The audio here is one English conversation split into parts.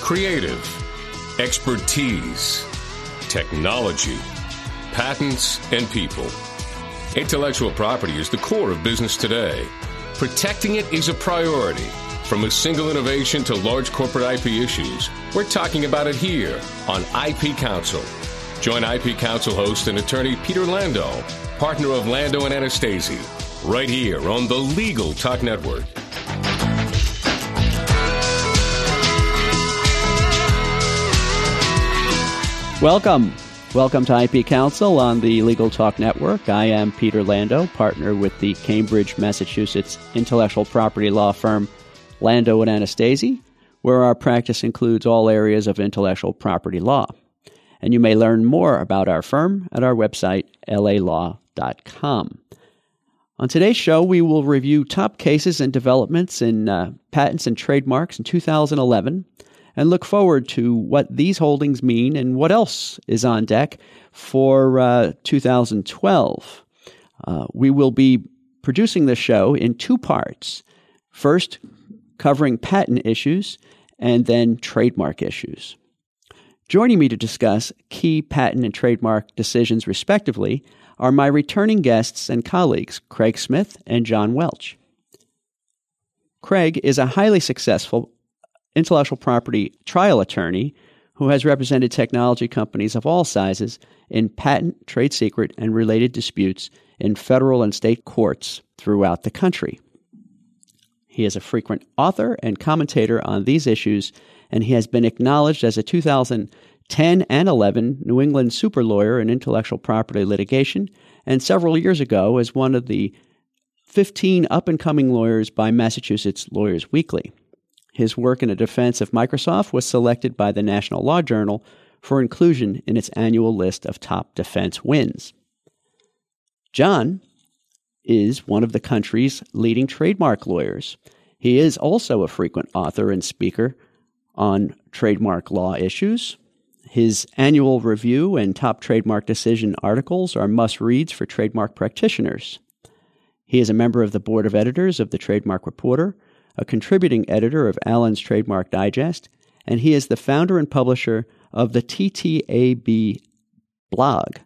Creative, expertise, technology, patents, and people. Intellectual property is the core of business today. Protecting it is a priority. From a single innovation to large corporate IP issues, we're talking about it here on IP Council. Join IP Council host and attorney Peter Lando, partner of Lando and Anastasi, right here on the Legal Talk Network. Welcome to IP Council on the Legal Talk Network. I am Peter Lando, partner with the Cambridge, Massachusetts intellectual property law firm Lando and Anastasi, where our practice includes all areas of intellectual property law. And you may learn more about our firm at our website, lalaw.com. On today's show, we will review top cases and developments in patents and trademarks in 2011 and look forward to what these holdings mean and what else is on deck for 2012. We will be producing the show in two parts. First, covering patent issues, and then trademark issues. Joining me to discuss key patent and trademark decisions, respectively, are my returning guests and colleagues, Craig Smith and John Welch. Craig is a highly successful intellectual property trial attorney who has represented technology companies of all sizes in patent, trade secret, and related disputes in federal and state courts throughout the country. He is a frequent author and commentator on these issues, and he has been acknowledged as a 2010 and 11 New England super lawyer in intellectual property litigation, and several years ago as one of the 15 up-and-coming lawyers by Massachusetts Lawyers Weekly. His work in a defense of Microsoft was selected by the National Law Journal for inclusion in its annual list of top defense wins. John is one of the country's leading trademark lawyers. He is also a frequent author and speaker on trademark law issues. His annual review and top trademark decision articles are must-reads for trademark practitioners. He is a member of the board of editors of the Trademark Reporter, a contributing editor of Allen's Trademark Digest, and he is the founder and publisher of the TTAB blog,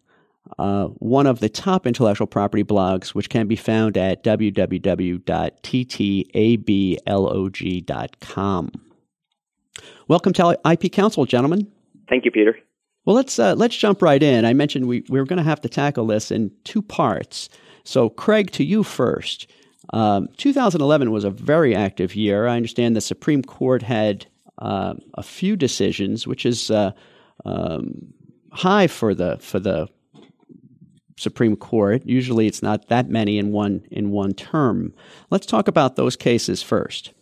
one of the top intellectual property blogs, which can be found at www.ttablog.com. Welcome to IP Council, gentlemen. Thank you, Peter. Well, let's jump right in. I mentioned we were going to have to tackle this in two parts. So, Craig, to you first. 2011 was a very active year. I understand the Supreme Court had a few decisions, which is high for the Supreme Court. Usually it's not that many in one term. Let's talk about those cases first.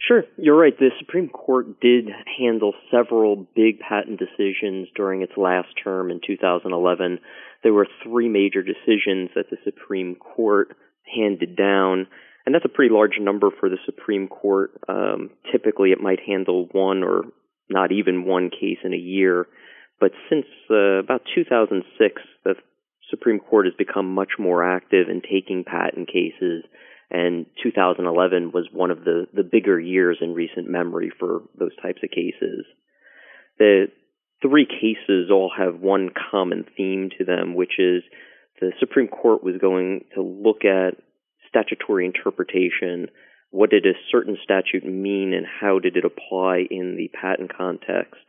Sure. You're right. The Supreme Court did handle several big patent decisions during its last term in 2011. There were three major decisions that the Supreme Court handed down, and that's a pretty large number for the Supreme Court. Typically, it might handle one or not even one case in a year. But since about 2006, the Supreme Court has become much more active in taking patent cases, and 2011 was one of the bigger years in recent memory for those types of cases. The three cases all have one common theme to them, which is the Supreme Court was going to look at statutory interpretation. What did a certain statute mean, and how did it apply in the patent context?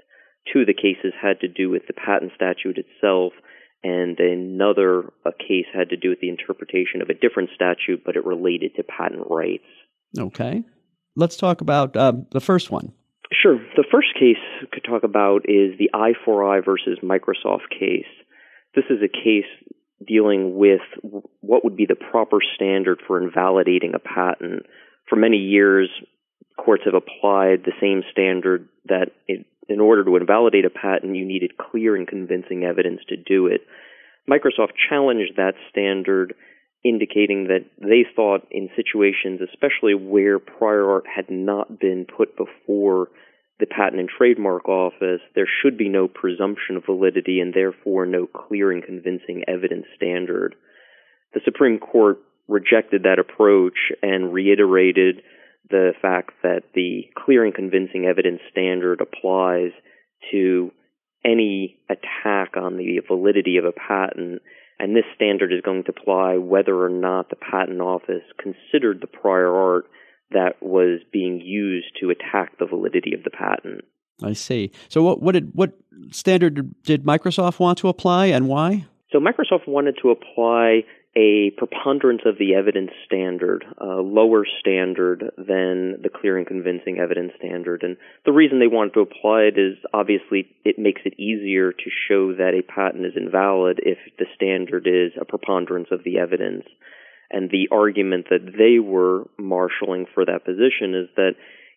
Two of the cases had to do with the patent statute itself, and another case had to do with the interpretation of a different statute, but it related to patent rights. Okay. Let's talk about the first one. Sure. The first case we could talk about is the I4I versus Microsoft case. This is a case dealing with what would be the proper standard for invalidating a patent. For many years, courts have applied the same standard that in order to invalidate a patent, you needed clear and convincing evidence to do it. Microsoft challenged that standard, indicating that they thought in situations, especially where prior art had not been put before the Patent and Trademark Office, there should be no presumption of validity and therefore no clear and convincing evidence standard. The Supreme Court rejected that approach and reiterated the fact that the clear and convincing evidence standard applies to any attack on the validity of a patent, and this standard is going to apply whether or not the patent office considered the prior art that was being used to attack the validity of the patent. I see. So what standard did Microsoft want to apply, and why? So Microsoft wanted to apply a preponderance of the evidence standard, a lower standard than the clear and convincing evidence standard. And the reason they wanted to apply it is obviously it makes it easier to show that a patent is invalid if the standard is a preponderance of the evidence. And the argument that they were marshaling for that position is that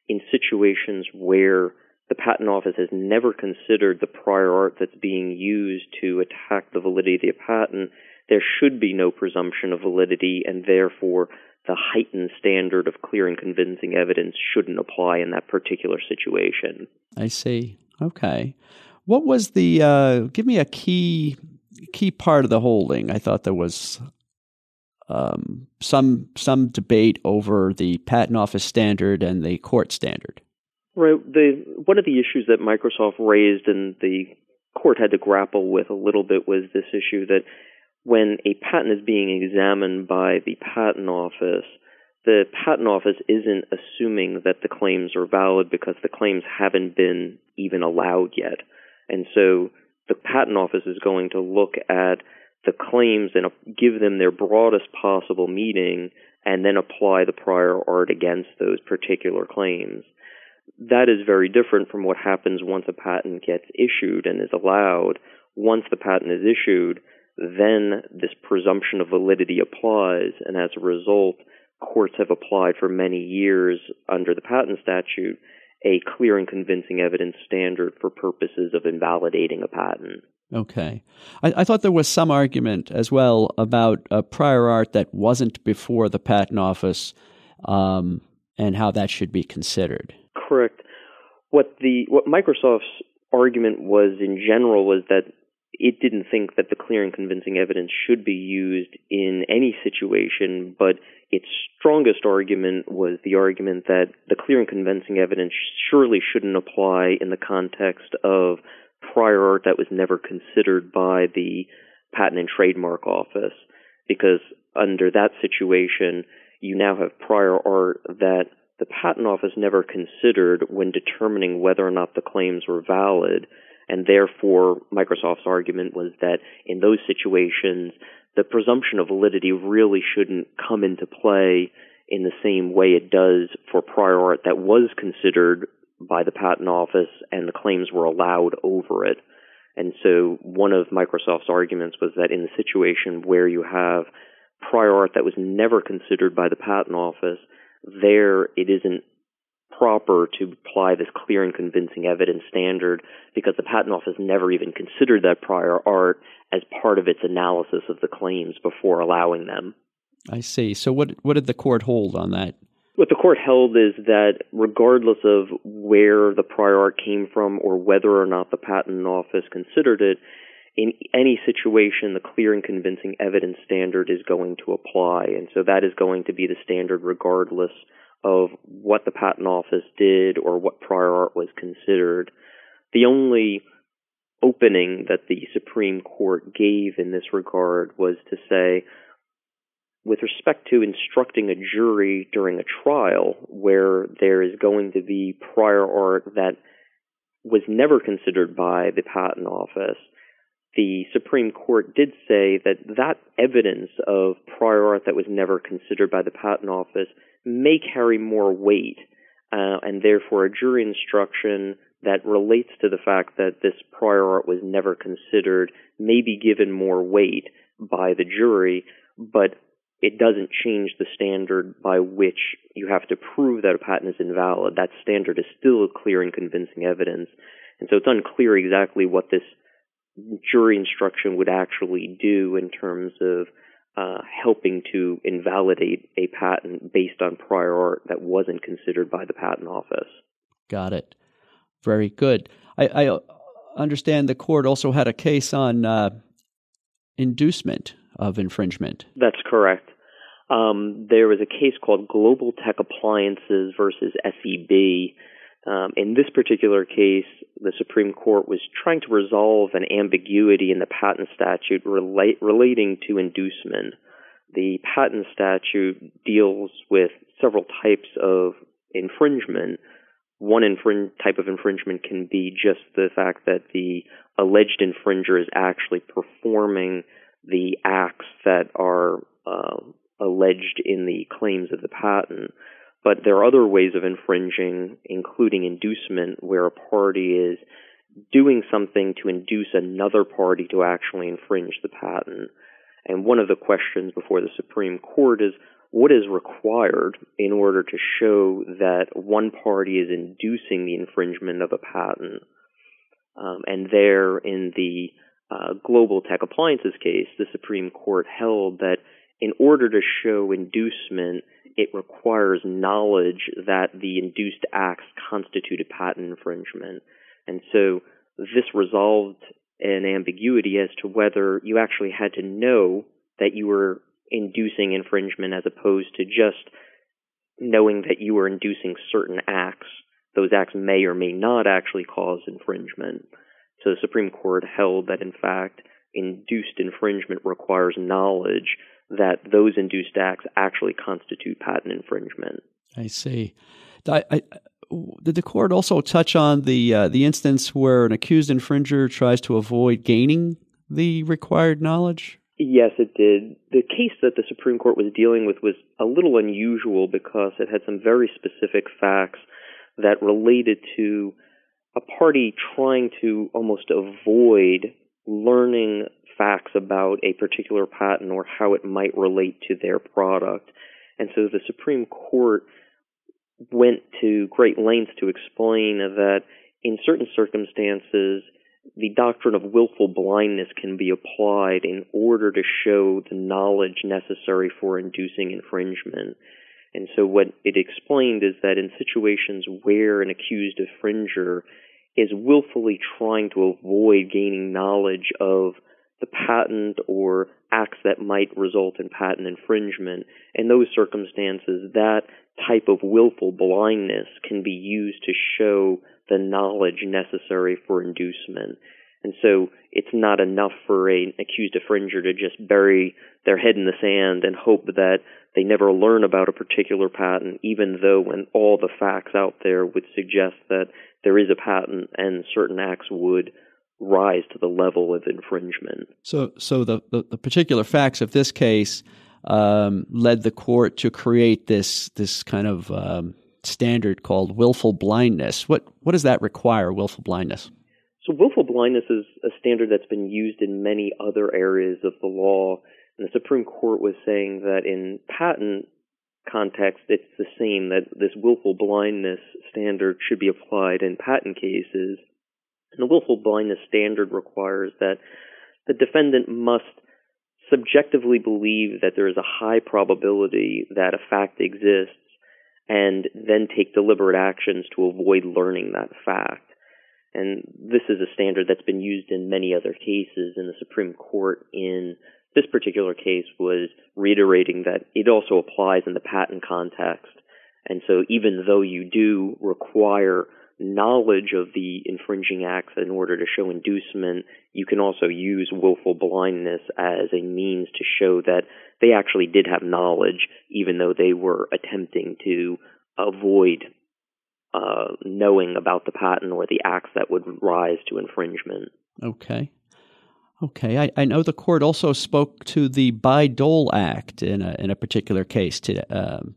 in situations where the Patent Office has never considered the prior art that's being used to attack the validity of the patent, there should be no presumption of validity, and therefore the heightened standard of clear and convincing evidence shouldn't apply in that particular situation. I see. Okay. What was the, give me a key part of the holding. I thought there was some debate over the Patent Office standard and the court standard. Right. One of the issues that Microsoft raised and the court had to grapple with a little bit was this issue that when a patent is being examined by the Patent Office isn't assuming that the claims are valid because the claims haven't been even allowed yet. And so the Patent Office is going to look at the claims and give them their broadest possible meaning and then apply the prior art against those particular claims. That is very different from what happens once a patent gets issued and is allowed. Once the patent is issued, then this presumption of validity applies, and as a result, courts have applied for many years under the patent statute a clear and convincing evidence standard for purposes of invalidating a patent. Okay. I thought there was some argument as well about prior art that wasn't before the Patent Office and how that should be considered. Correct. What Microsoft's argument was in general was that it didn't think that the clear and convincing evidence should be used in any situation, but its strongest argument was the argument that the clear and convincing evidence surely shouldn't apply in the context of prior art that was never considered by the Patent and Trademark Office, because under that situation, you now have prior art that the Patent Office never considered when determining whether or not the claims were valid, and therefore Microsoft's argument was that in those situations, the presumption of validity really shouldn't come into play in the same way it does for prior art that was considered by the Patent Office and the claims were allowed over it. And so one of Microsoft's arguments was that in the situation where you have prior art that was never considered by the Patent Office, there it isn't proper to apply this clear and convincing evidence standard because the Patent Office never even considered that prior art as part of its analysis of the claims before allowing them. I see. So what did the court hold on that? What the court held is that regardless of where the prior art came from or whether or not the Patent Office considered it, in any situation, the clear and convincing evidence standard is going to apply. And so that is going to be the standard regardless of what the Patent Office did or what prior art was considered. The only opening that the Supreme Court gave in this regard was to say, with respect to instructing a jury during a trial where there is going to be prior art that was never considered by the Patent Office, the Supreme Court did say that that evidence of prior art that was never considered by the Patent Office may carry more weight, and therefore a jury instruction that relates to the fact that this prior art was never considered may be given more weight by the jury, but it doesn't change the standard by which you have to prove that a patent is invalid. That standard is still clear and convincing evidence, and so it's unclear exactly what this jury instruction would actually do in terms of helping to invalidate a patent based on prior art that wasn't considered by the Patent Office. Got it. Very good. I understand the court also had a case on inducement of infringement. That's correct. There was a case called Global Tech Appliances versus SEB. In this particular case, the Supreme Court was trying to resolve an ambiguity in the patent statute relating to inducement. The patent statute deals with several types of infringement. One type of infringement can be just the fact that the alleged infringer is actually performing the acts that are alleged in the claims of the patent. But there are other ways of infringing, including inducement, where a party is doing something to induce another party to actually infringe the patent. And one of the questions before the Supreme Court is, what is required in order to show that one party is inducing the infringement of a patent? And there, in the Global Tech Appliances case, the Supreme Court held that in order to show inducement, it requires knowledge that the induced acts constituted patent infringement. And so this resolved an ambiguity as to whether you actually had to know that you were inducing infringement as opposed to just knowing that you were inducing certain acts. Those acts may or may not actually cause infringement. So the Supreme Court held that, in fact, induced infringement requires knowledge that those induced acts actually constitute patent infringement. I see. Did the court also touch on the instance where an accused infringer tries to avoid gaining the required knowledge? Yes, it did. The case that the Supreme Court was dealing with was a little unusual because it had some very specific facts that related to a party trying to almost avoid learning facts about a particular patent or how it might relate to their product. And so the Supreme Court went to great lengths to explain that in certain circumstances, the doctrine of willful blindness can be applied in order to show the knowledge necessary for inducing infringement. And so what it explained is that in situations where an accused infringer is willfully trying to avoid gaining knowledge of the patent or acts that might result in patent infringement, in those circumstances, that type of willful blindness can be used to show the knowledge necessary for inducement. And so it's not enough for an accused infringer to just bury their head in the sand and hope that they never learn about a particular patent, even though when all the facts out there would suggest that there is a patent and certain acts would rise to the level of infringement. So the particular facts of this case led the court to create this kind of standard called willful blindness. What does that require, willful blindness? So willful blindness is a standard that's been used in many other areas of the law. And the Supreme Court was saying that in patent context, it's the same, that this willful blindness standard should be applied in patent cases. And the willful blindness standard requires that the defendant must subjectively believe that there is a high probability that a fact exists and then take deliberate actions to avoid learning that fact. And this is a standard that's been used in many other cases, and the Supreme Court in this particular case was reiterating that it also applies in the patent context. And so even though you do require knowledge of the infringing acts in order to show inducement, you can also use willful blindness as a means to show that they actually did have knowledge, even though they were attempting to avoid knowing about the patent or the acts that would rise to infringement. Okay. I know the court also spoke to the Bayh-Dole Act in a particular case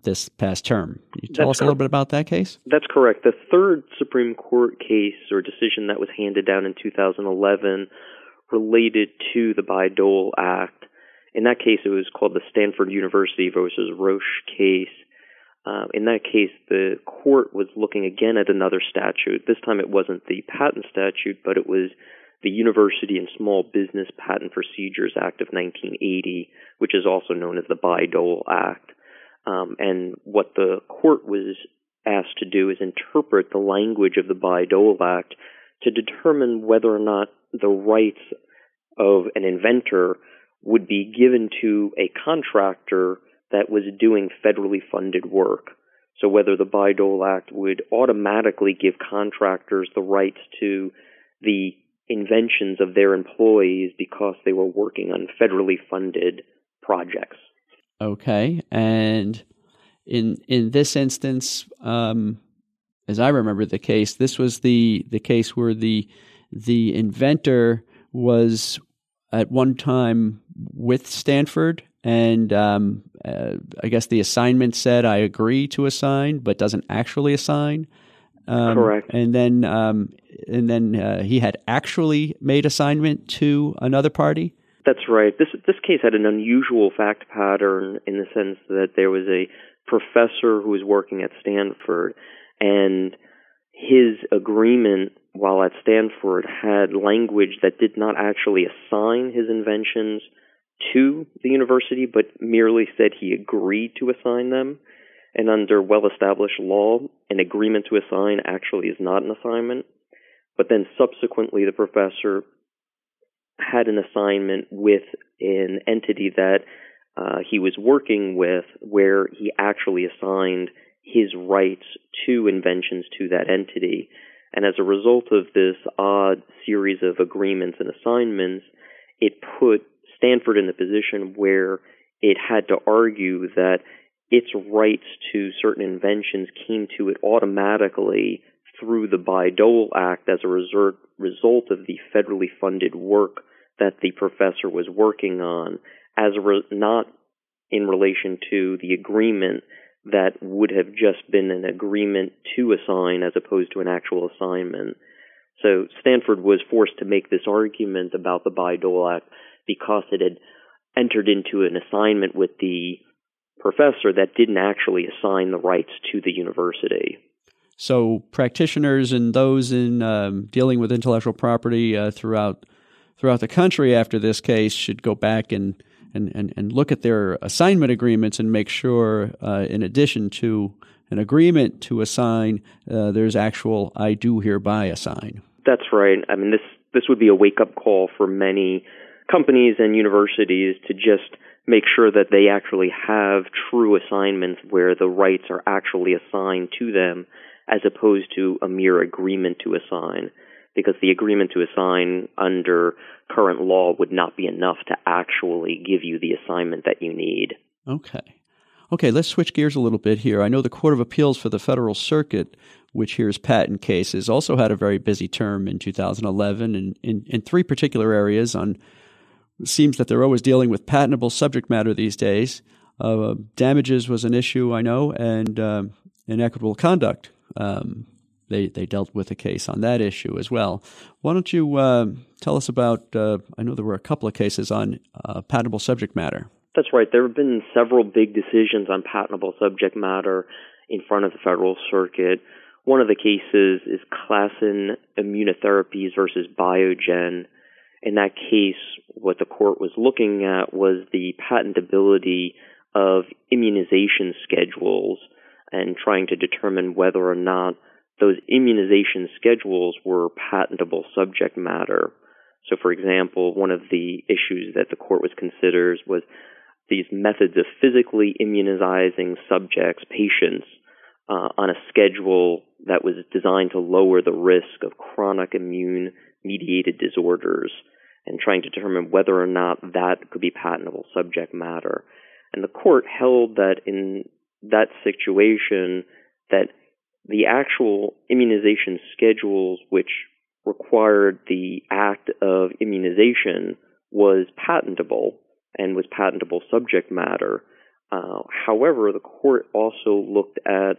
this past term. Can you tell us a little bit about that case? That's correct. The third Supreme Court case or decision that was handed down in 2011 related to the Bayh-Dole Act. In that case, it was called the Stanford University v. Roche case. In that case, the court was looking again at another statute. This time it wasn't the patent statute, but it was the University and Small Business Patent Procedures Act of 1980, which is also known as the Bayh-Dole Act. And what the court was asked to do is interpret the language of the Bayh-Dole Act to determine whether or not the rights of an inventor would be given to a contractor that was doing federally funded work. So whether the Bayh-Dole Act would automatically give contractors the rights to the inventions of their employees because they were working on federally funded projects. Okay. And in this instance, as I remember the case, this was the case where the inventor was at one time with Stanford, and I guess the assignment said, I agree to assign, but doesn't actually assign. Correct. And then he had actually made assignment to another party. That's right. This case had an unusual fact pattern in the sense that there was a professor who was working at Stanford, and his agreement while at Stanford had language that did not actually assign his inventions to the university, but merely said he agreed to assign them. And under well-established law, an agreement to assign actually is not an assignment. But then subsequently, the professor had an assignment with an entity that he was working with, where he actually assigned his rights to inventions to that entity. And as a result of this odd series of agreements and assignments, it put Stanford in the position where it had to argue that its rights to certain inventions came to it automatically through the Bayh-Dole Act as a result of the federally funded work that the professor was working on, as not in relation to the agreement that would have just been an agreement to assign as opposed to an actual assignment. So Stanford was forced to make this argument about the Bayh-Dole Act because it had entered into an assignment with the professor that didn't actually assign the rights to the university. So practitioners and those in dealing with intellectual property throughout the country after this case should go back and look at their assignment agreements and make sure, in addition to an agreement to assign, there's actual I do hereby assign. That's right. I mean, this would be a wake-up call for many companies and universities to just make sure that they actually have true assignments where the rights are actually assigned to them as opposed to a mere agreement to assign, because the agreement to assign under current law would not be enough to actually give you the assignment that you need. Okay, let's switch gears a little bit here. I know the Court of Appeals for the Federal Circuit, which hears patent cases, also had a very busy term in 2011 in three particular areas on. It seems that they're always dealing with patentable subject matter these days. Damages was an issue, I know, and inequitable conduct. They dealt with a case on that issue as well. Why don't you tell us about, I know there were a couple of cases on patentable subject matter. That's right. There have been several big decisions on patentable subject matter in front of the Federal Circuit. One of the cases is Classen Immunotherapies versus Biogen. In that case, what the court was looking at was the patentability of immunization schedules and trying to determine whether or not those immunization schedules were patentable subject matter. So, for example, one of the issues that the court was considering was these methods of physically immunizing subjects, patients, on a schedule that was designed to lower the risk of chronic immune-mediated disorders, and trying to determine whether or not that could be patentable subject matter. And the court held that in that situation that the actual immunization schedules which required the act of immunization was patentable and was patentable subject matter. However, the court also looked at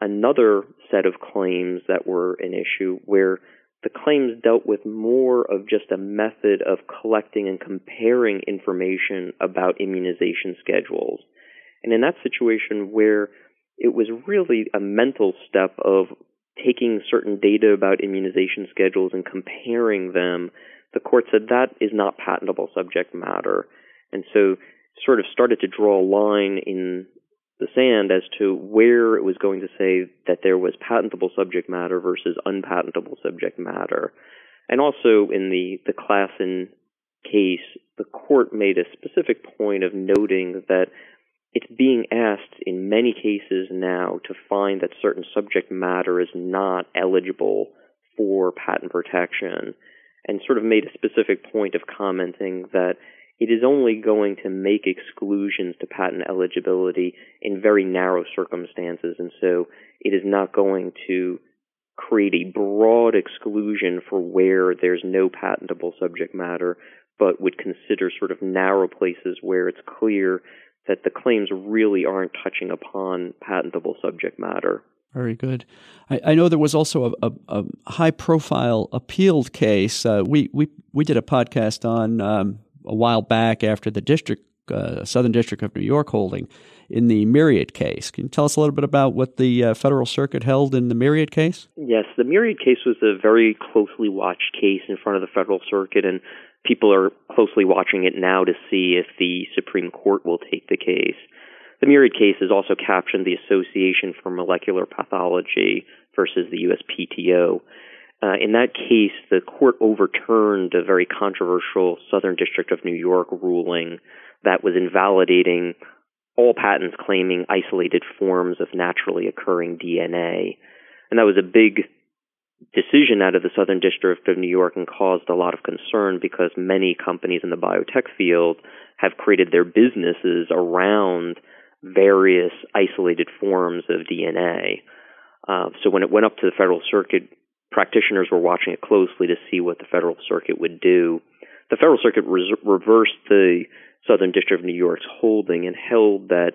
another set of claims that were an issue where the claims dealt with more of just a method of collecting and comparing information about immunization schedules. And in that situation where it was really a mental step of taking certain data about immunization schedules and comparing them, the court said that is not patentable subject matter. And so sort of started to draw a line in the sand as to where it was going to say that there was patentable subject matter versus unpatentable subject matter. And also in the Classen case, the court made a specific point of noting that It's being asked in many cases now to find that certain subject matter is not eligible for patent protection, and sort of made a specific point of commenting that it is only going to make exclusions to patent eligibility in very narrow circumstances, and so it is not going to create a broad exclusion for where there's no patentable subject matter, but would consider sort of narrow places where it's clear that the claims really aren't touching upon patentable subject matter. Very good. I know there was also a high-profile appealed case. We did a podcast on a while back after the Southern District of New York holding in the Myriad case. Can you tell us a little bit about what the Federal Circuit held in the Myriad case? Yes, the Myriad case was a very closely watched case in front of the Federal Circuit, and people are closely watching it now to see if the Supreme Court will take the case. The Myriad case is also captioned the Association for Molecular Pathology versus the USPTO. In that case, the court overturned a very controversial Southern District of New York ruling that was invalidating all patents claiming isolated forms of naturally occurring DNA. And that was a big decision out of the Southern District of New York and caused a lot of concern because many companies in the biotech field have created their businesses around various isolated forms of DNA. So when it went up to the Federal Circuit, practitioners were watching it closely to see what the Federal Circuit would do. The Federal Circuit reversed the Southern District of New York's holding and held that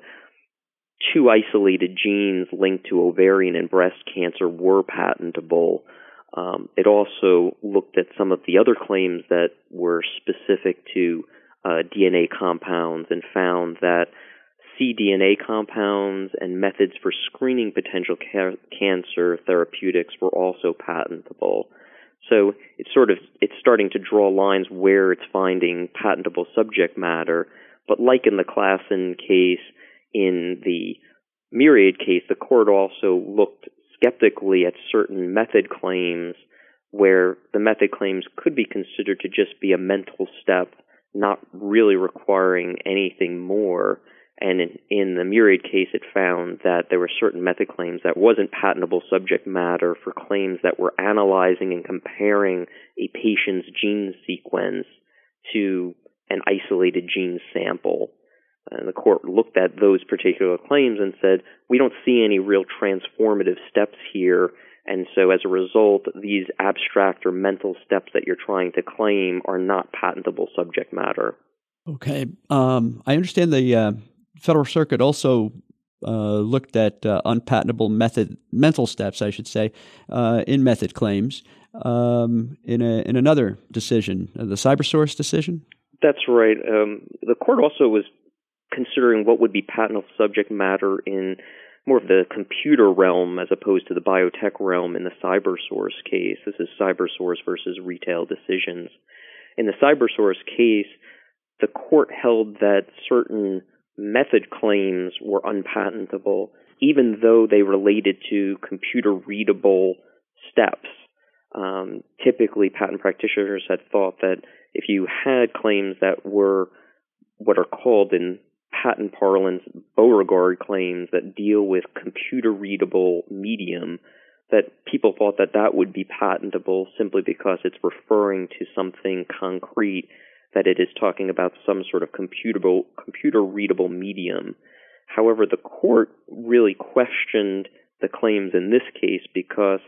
two isolated genes linked to ovarian and breast cancer were patentable. It also looked at some of the other claims that were specific to DNA compounds and found that cDNA compounds and methods for screening potential cancer therapeutics were also patentable. So it's starting to draw lines where it's finding patentable subject matter. But like in the Classen case, in the Myriad case, the court also looked skeptically at certain method claims where the method claims could be considered to just be a mental step, not really requiring anything more. And in the Myriad case, it found that there were certain method claims that wasn't patentable subject matter for claims that were analyzing and comparing a patient's gene sequence to an isolated gene sample. And the court looked at those particular claims and said, we don't see any real transformative steps here. And so as a result, these abstract or mental steps that you're trying to claim are not patentable subject matter. Okay. I understand the Federal Circuit also looked at unpatentable mental steps, I should say, in method claims in another decision, the CyberSource decision? That's right. The court also was considering what would be patentable subject matter in more of the computer realm as opposed to the biotech realm in the CyberSource case. This is CyberSource versus Retail Decisions. In the CyberSource case, the court held that certain method claims were unpatentable, even though they related to computer-readable steps. Typically, patent practitioners had thought that if you had claims that were what are called in patent parlance Beauregard claims that deal with computer-readable medium, that people thought that that would be patentable simply because it's referring to something concrete, that it is talking about some sort of computer-readable medium. However, the court really questioned the claims in this case because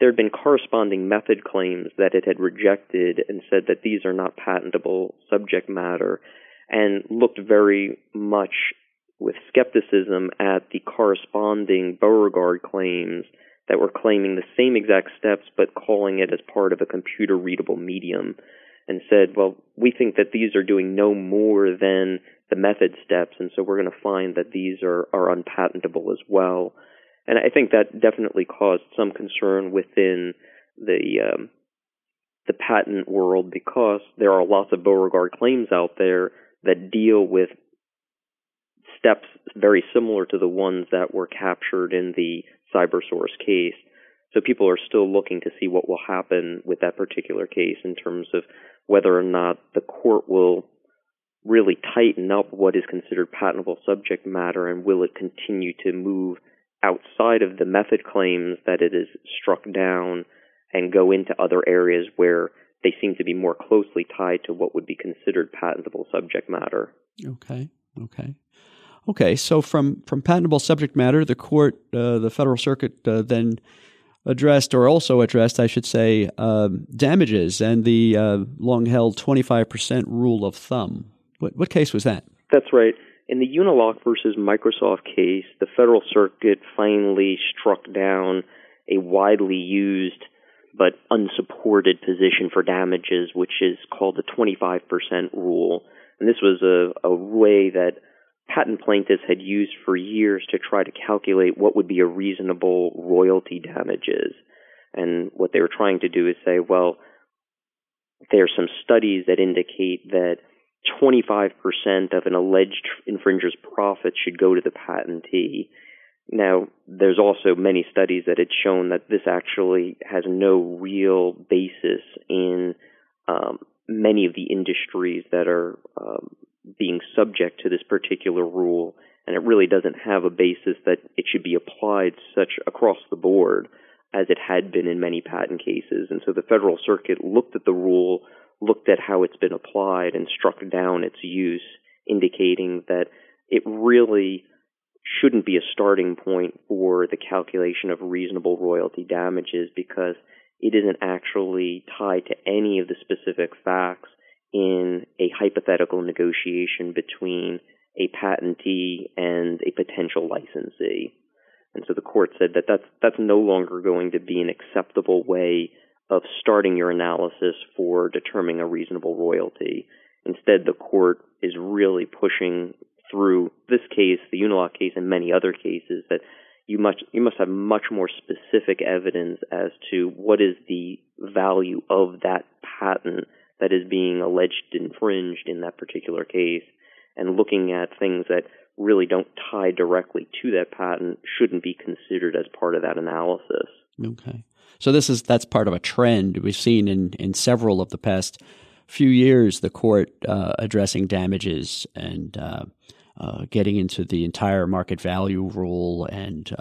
there had been corresponding method claims that it had rejected and said that these are not patentable subject matter, and looked very much with skepticism at the corresponding Beauregard claims that were claiming the same exact steps but calling it as part of a computer-readable medium, and said, well, we think that these are doing no more than the method steps, and so we're going to find that these are unpatentable as well. And I think that definitely caused some concern within the patent world because there are lots of Beauregard claims out there that deal with steps very similar to the ones that were captured in the CyberSource case. So people are still looking to see what will happen with that particular case in terms of whether or not the court will really tighten up what is considered patentable subject matter, and will it continue to move outside of the method claims that it is struck down and go into other areas where they seem to be more closely tied to what would be considered patentable subject matter. Okay. So from patentable subject matter, the court, the Federal Circuit, then addressed, or also addressed, I should say, damages and the long-held 25% rule of thumb. What case was that? That's right. In the Uniloc versus Microsoft case, the Federal Circuit finally struck down a widely used but unsupported position for damages, which is called the 25% rule. And this was a way that patent plaintiffs had used for years to try to calculate what would be a reasonable royalty damages. And what they were trying to do is say, well, there are some studies that indicate that 25% of an alleged infringer's profits should go to the patentee. Now, there's also many studies that had shown that this actually has no real basis in many of the industries that are being subject to this particular rule, and it really doesn't have a basis that it should be applied such across the board as it had been in many patent cases. And so the Federal Circuit looked at the rule, looked at how it's been applied, and struck down its use, indicating that it really shouldn't be a starting point for the calculation of reasonable royalty damages because it isn't actually tied to any of the specific facts in a hypothetical negotiation between a patentee and a potential licensee. And so the court said that that's no longer going to be an acceptable way of starting your analysis for determining a reasonable royalty. Instead, the court is really pushing through this case, the Uniloc case, and many other cases that you must have much more specific evidence as to what is the value of that patent that is being alleged infringed in that particular case, and looking at things that really don't tie directly to that patent shouldn't be considered as part of that analysis. Okay. So that's part of a trend we've seen in several of the past few years, the court addressing damages and getting into the entire market value rule. And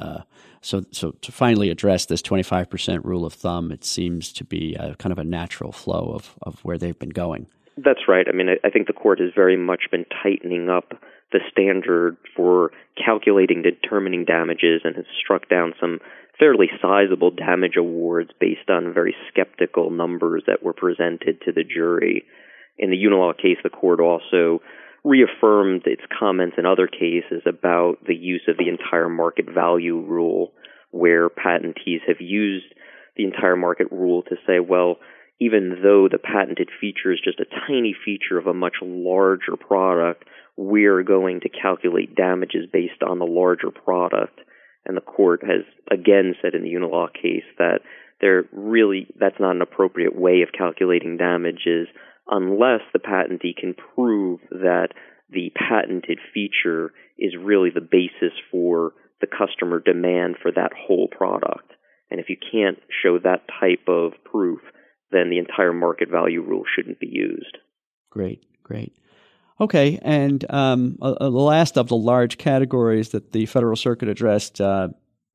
so to finally address this 25% rule of thumb, it seems to be a kind of a natural flow of where they've been going. That's right. I mean, I think the court has very much been tightening up the standard for calculating, determining damages, and has struck down some fairly sizable damage awards based on very skeptical numbers that were presented to the jury. In the Uniloc case, the court also reaffirmed its comments in other cases about the use of the entire market value rule, where patentees have used the entire market rule to say, well, even though the patented feature is just a tiny feature of a much larger product, we're going to calculate damages based on the larger product. And the court has again said in the Uniloc case that that's not an appropriate way of calculating damages unless the patentee can prove that the patented feature is really the basis for the customer demand for that whole product. And if you can't show that type of proof, then the entire market value rule shouldn't be used. Great. Okay, and the last of the large categories that the Federal Circuit addressed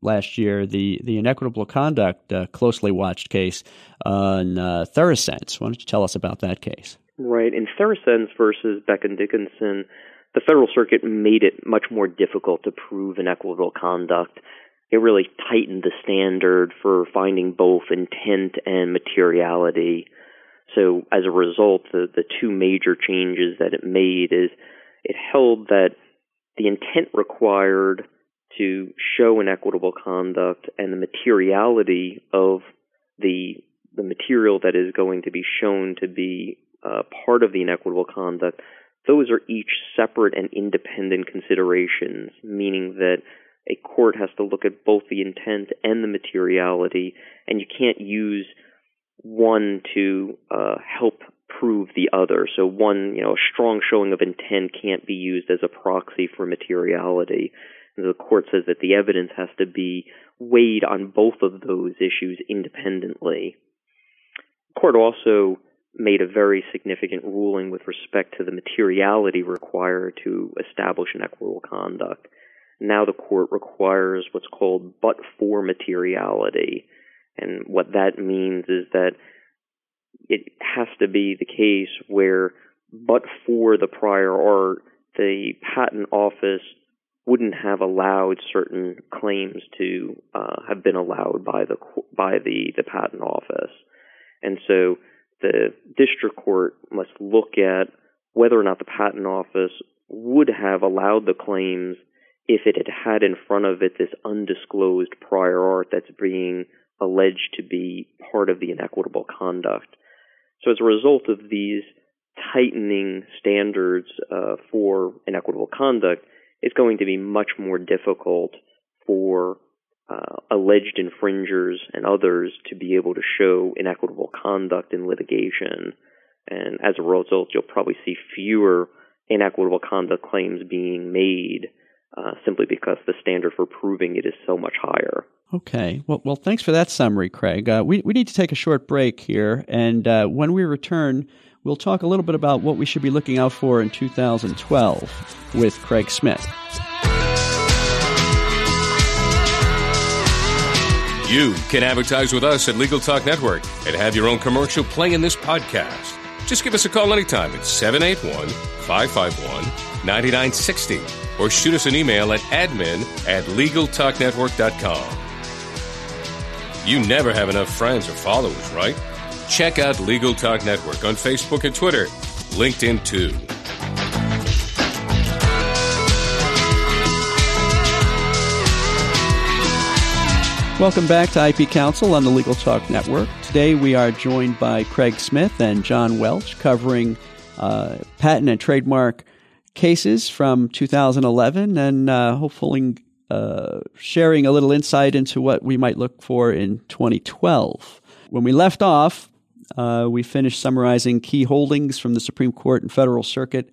last year, the inequitable conduct closely watched case on Therasense. Why don't you tell us about that case? Right. In Therasense versus Becton Dickinson, the Federal Circuit made it much more difficult to prove inequitable conduct. It really tightened the standard for finding both intent and materiality. So as a result, the two major changes that it made is it held that the intent required to show inequitable conduct and the materiality of the material that is going to be shown to be part of the inequitable conduct, those are each separate and independent considerations, meaning that a court has to look at both the intent and the materiality, and you can't use one to help prove the other. So one, a strong showing of intent can't be used as a proxy for materiality. And the court says that the evidence has to be weighed on both of those issues independently. The court also made a very significant ruling with respect to the materiality required to establish an equitable conduct. Now the court requires what's called but-for materiality, and what that means is that it has to be the case where, but for the prior art, the patent office wouldn't have allowed certain claims to have been allowed by the patent office. And so the district court must look at whether or not the patent office would have allowed the claims if it had in front of it this undisclosed prior art that's being alleged to be part of the inequitable conduct. So as a result of these tightening standards for inequitable conduct, it's going to be much more difficult for alleged infringers and others to be able to show inequitable conduct in litigation. And as a result, you'll probably see fewer inequitable conduct claims being made simply because the standard for proving it is so much higher. Okay. Well, thanks for that summary, Craig. We need to take a short break here, and when we return, we'll talk a little bit about what we should be looking out for in 2012 with Craig Smith. You can advertise with us at Legal Talk Network and have your own commercial play in this podcast. Just give us a call anytime at 781-551-9960 or shoot us an email at admin@LegalTalkNetwork.com. You never have enough friends or followers, right? Check out Legal Talk Network on Facebook and Twitter, LinkedIn too. Welcome back to IP Counsel on the Legal Talk Network. Today we are joined by Craig Smith and John Welch covering patent and trademark cases from 2011 and hopefully sharing a little insight into what we might look for in 2012. When we left off, we finished summarizing key holdings from the Supreme Court and Federal Circuit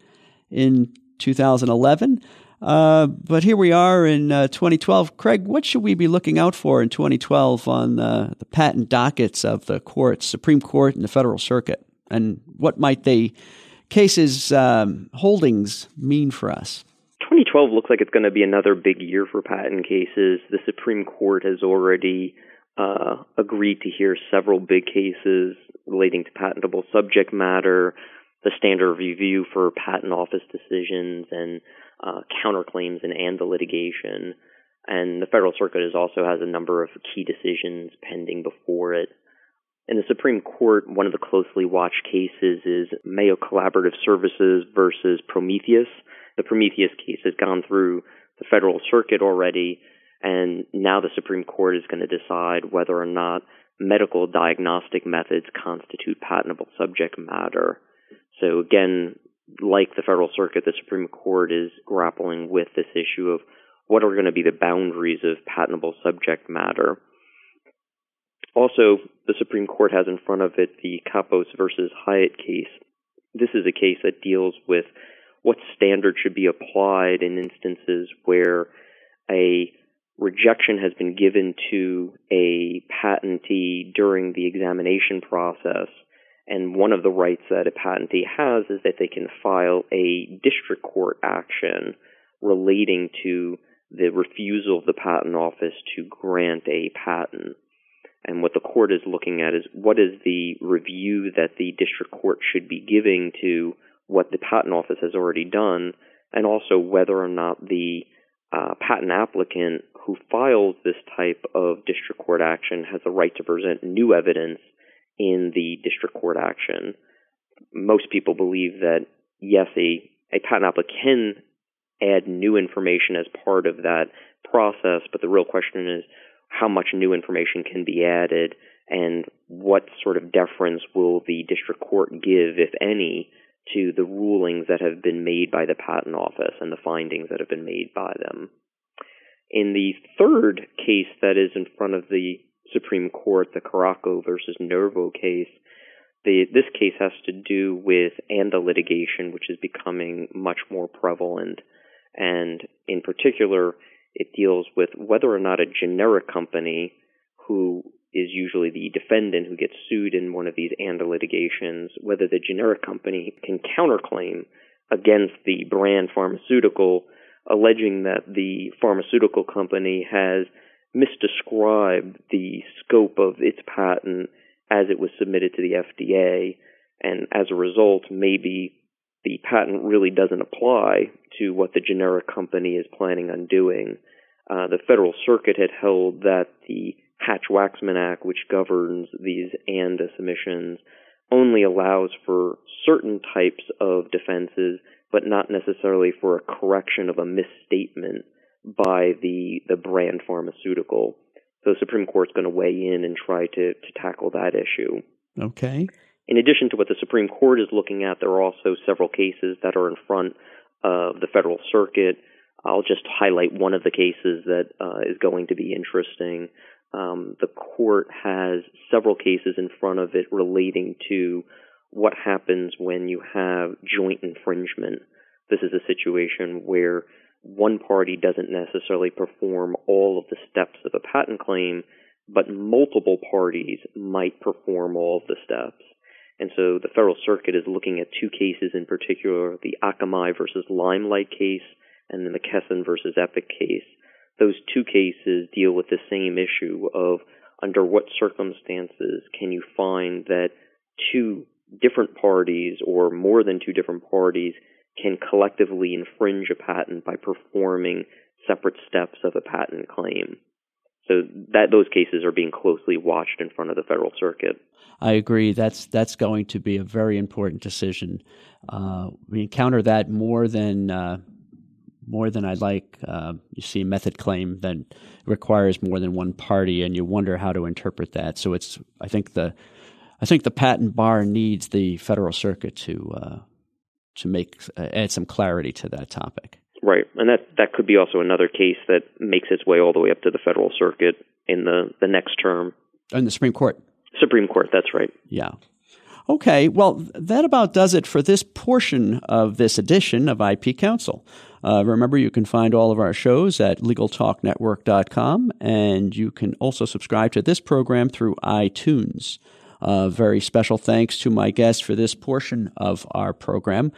in 2011. But here we are in 2012. Craig, what should we be looking out for in 2012 on the patent dockets of the courts, Supreme Court and the Federal Circuit? And what might the cases' holdings mean for us? 2012 looks like it's going to be another big year for patent cases. The Supreme Court has already agreed to hear several big cases relating to patentable subject matter, the standard review for patent office decisions, and counterclaims and ANDA litigation. And the Federal Circuit also has a number of key decisions pending before it. In the Supreme Court, one of the closely watched cases is Mayo Collaborative Services versus Prometheus. The Prometheus case has gone through the Federal Circuit already, and now the Supreme Court is going to decide whether or not medical diagnostic methods constitute patentable subject matter. So again, like the Federal Circuit, the Supreme Court is grappling with this issue of what are going to be the boundaries of patentable subject matter. Also, the Supreme Court has in front of it the Kappos versus Hyatt case. This is a case that deals with what standard should be applied in instances where a rejection has been given to a patentee during the examination process. And one of the rights that a patentee has is that they can file a district court action relating to the refusal of the patent office to grant a patent. And what the court is looking at is what is the review that the district court should be giving to what the patent office has already done, and also whether or not the patent applicant who files this type of district court action has the right to present new evidence in the district court action. Most people believe that, yes, a patent applicant can add new information as part of that process, but the real question is how much new information can be added and what sort of deference will the district court give, if any, to the rulings that have been made by the patent office and the findings that have been made by them. In the third case that is in front of the Supreme Court, the Caraco versus Nervo case, this case has to do with ANDA litigation, which is becoming much more prevalent. And in particular, it deals with whether or not a generic company who is usually the defendant who gets sued in one of these ANDA litigations, whether the generic company can counterclaim against the brand pharmaceutical, alleging that the pharmaceutical company has misdescribed the scope of its patent as it was submitted to the FDA, and as a result, maybe the patent really doesn't apply to what the generic company is planning on doing. The Federal Circuit had held that the Hatch-Waxman Act, which governs these ANDA submissions, only allows for certain types of defenses, but not necessarily for a correction of a misstatement by the brand pharmaceutical. So the Supreme Court's going to weigh in and try to tackle that issue. Okay. In addition to what the Supreme Court is looking at, there are also several cases that are in front of the Federal Circuit. I'll just highlight one of the cases that is going to be interesting. The court has several cases in front of it relating to what happens when you have joint infringement. This is a situation where one party doesn't necessarily perform all of the steps of a patent claim, but multiple parties might perform all of the steps. And so the Federal Circuit is looking at two cases in particular, the Akamai versus Limelight case and the McKesson versus Epic case. Those two cases deal with the same issue of under what circumstances can you find that two different parties or more than two different parties can collectively infringe a patent by performing separate steps of a patent claim. So that those cases are being closely watched in front of the Federal Circuit. I agree. That's going to be a very important decision. We encounter that more than I'd like. You see a method claim that requires more than one party, and you wonder how to interpret that. So it's I think the patent bar needs the Federal Circuit to add some clarity to that topic. Right, and that could be also another case that makes its way all the way up to the Federal Circuit in the next term. In the Supreme Court. Supreme Court, that's right. Yeah. Okay, well, that about does it for this portion of this edition of IP Council. Remember, you can find all of our shows at LegalTalkNetwork.com, and you can also subscribe to this program through iTunes. Very special thanks to my guest for this portion of our program,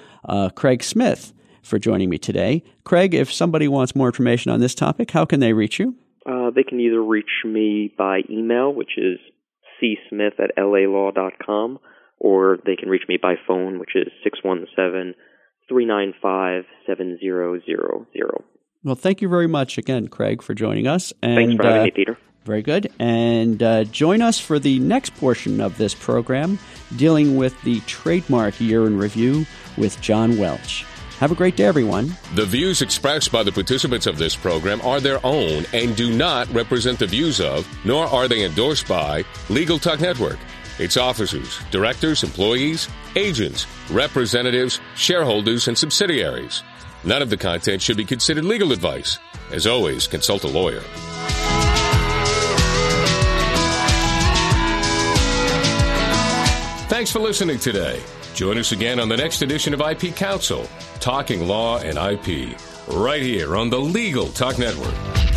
Craig Smith, for joining me today. Craig, if somebody wants more information on this topic, how can they reach you? They can either reach me by email, which is csmith@lalaw.com, or they can reach me by phone, which is 617-395-7000. Well, thank you very much again, Craig, for joining us. And, thanks for having me, Peter. Very good. And join us for the next portion of this program, dealing with the Trademark Year in Review with John Welch. Have a great day, everyone. The views expressed by the participants of this program are their own and do not represent the views of, nor are they endorsed by, Legal Talk Network, its officers, directors, employees, agents, representatives, shareholders, and subsidiaries. None of the content should be considered legal advice. As always, consult a lawyer. Thanks for listening today. Join us again on the next edition of IP Council, Talking Law and IP, right here on the Legal Talk Network.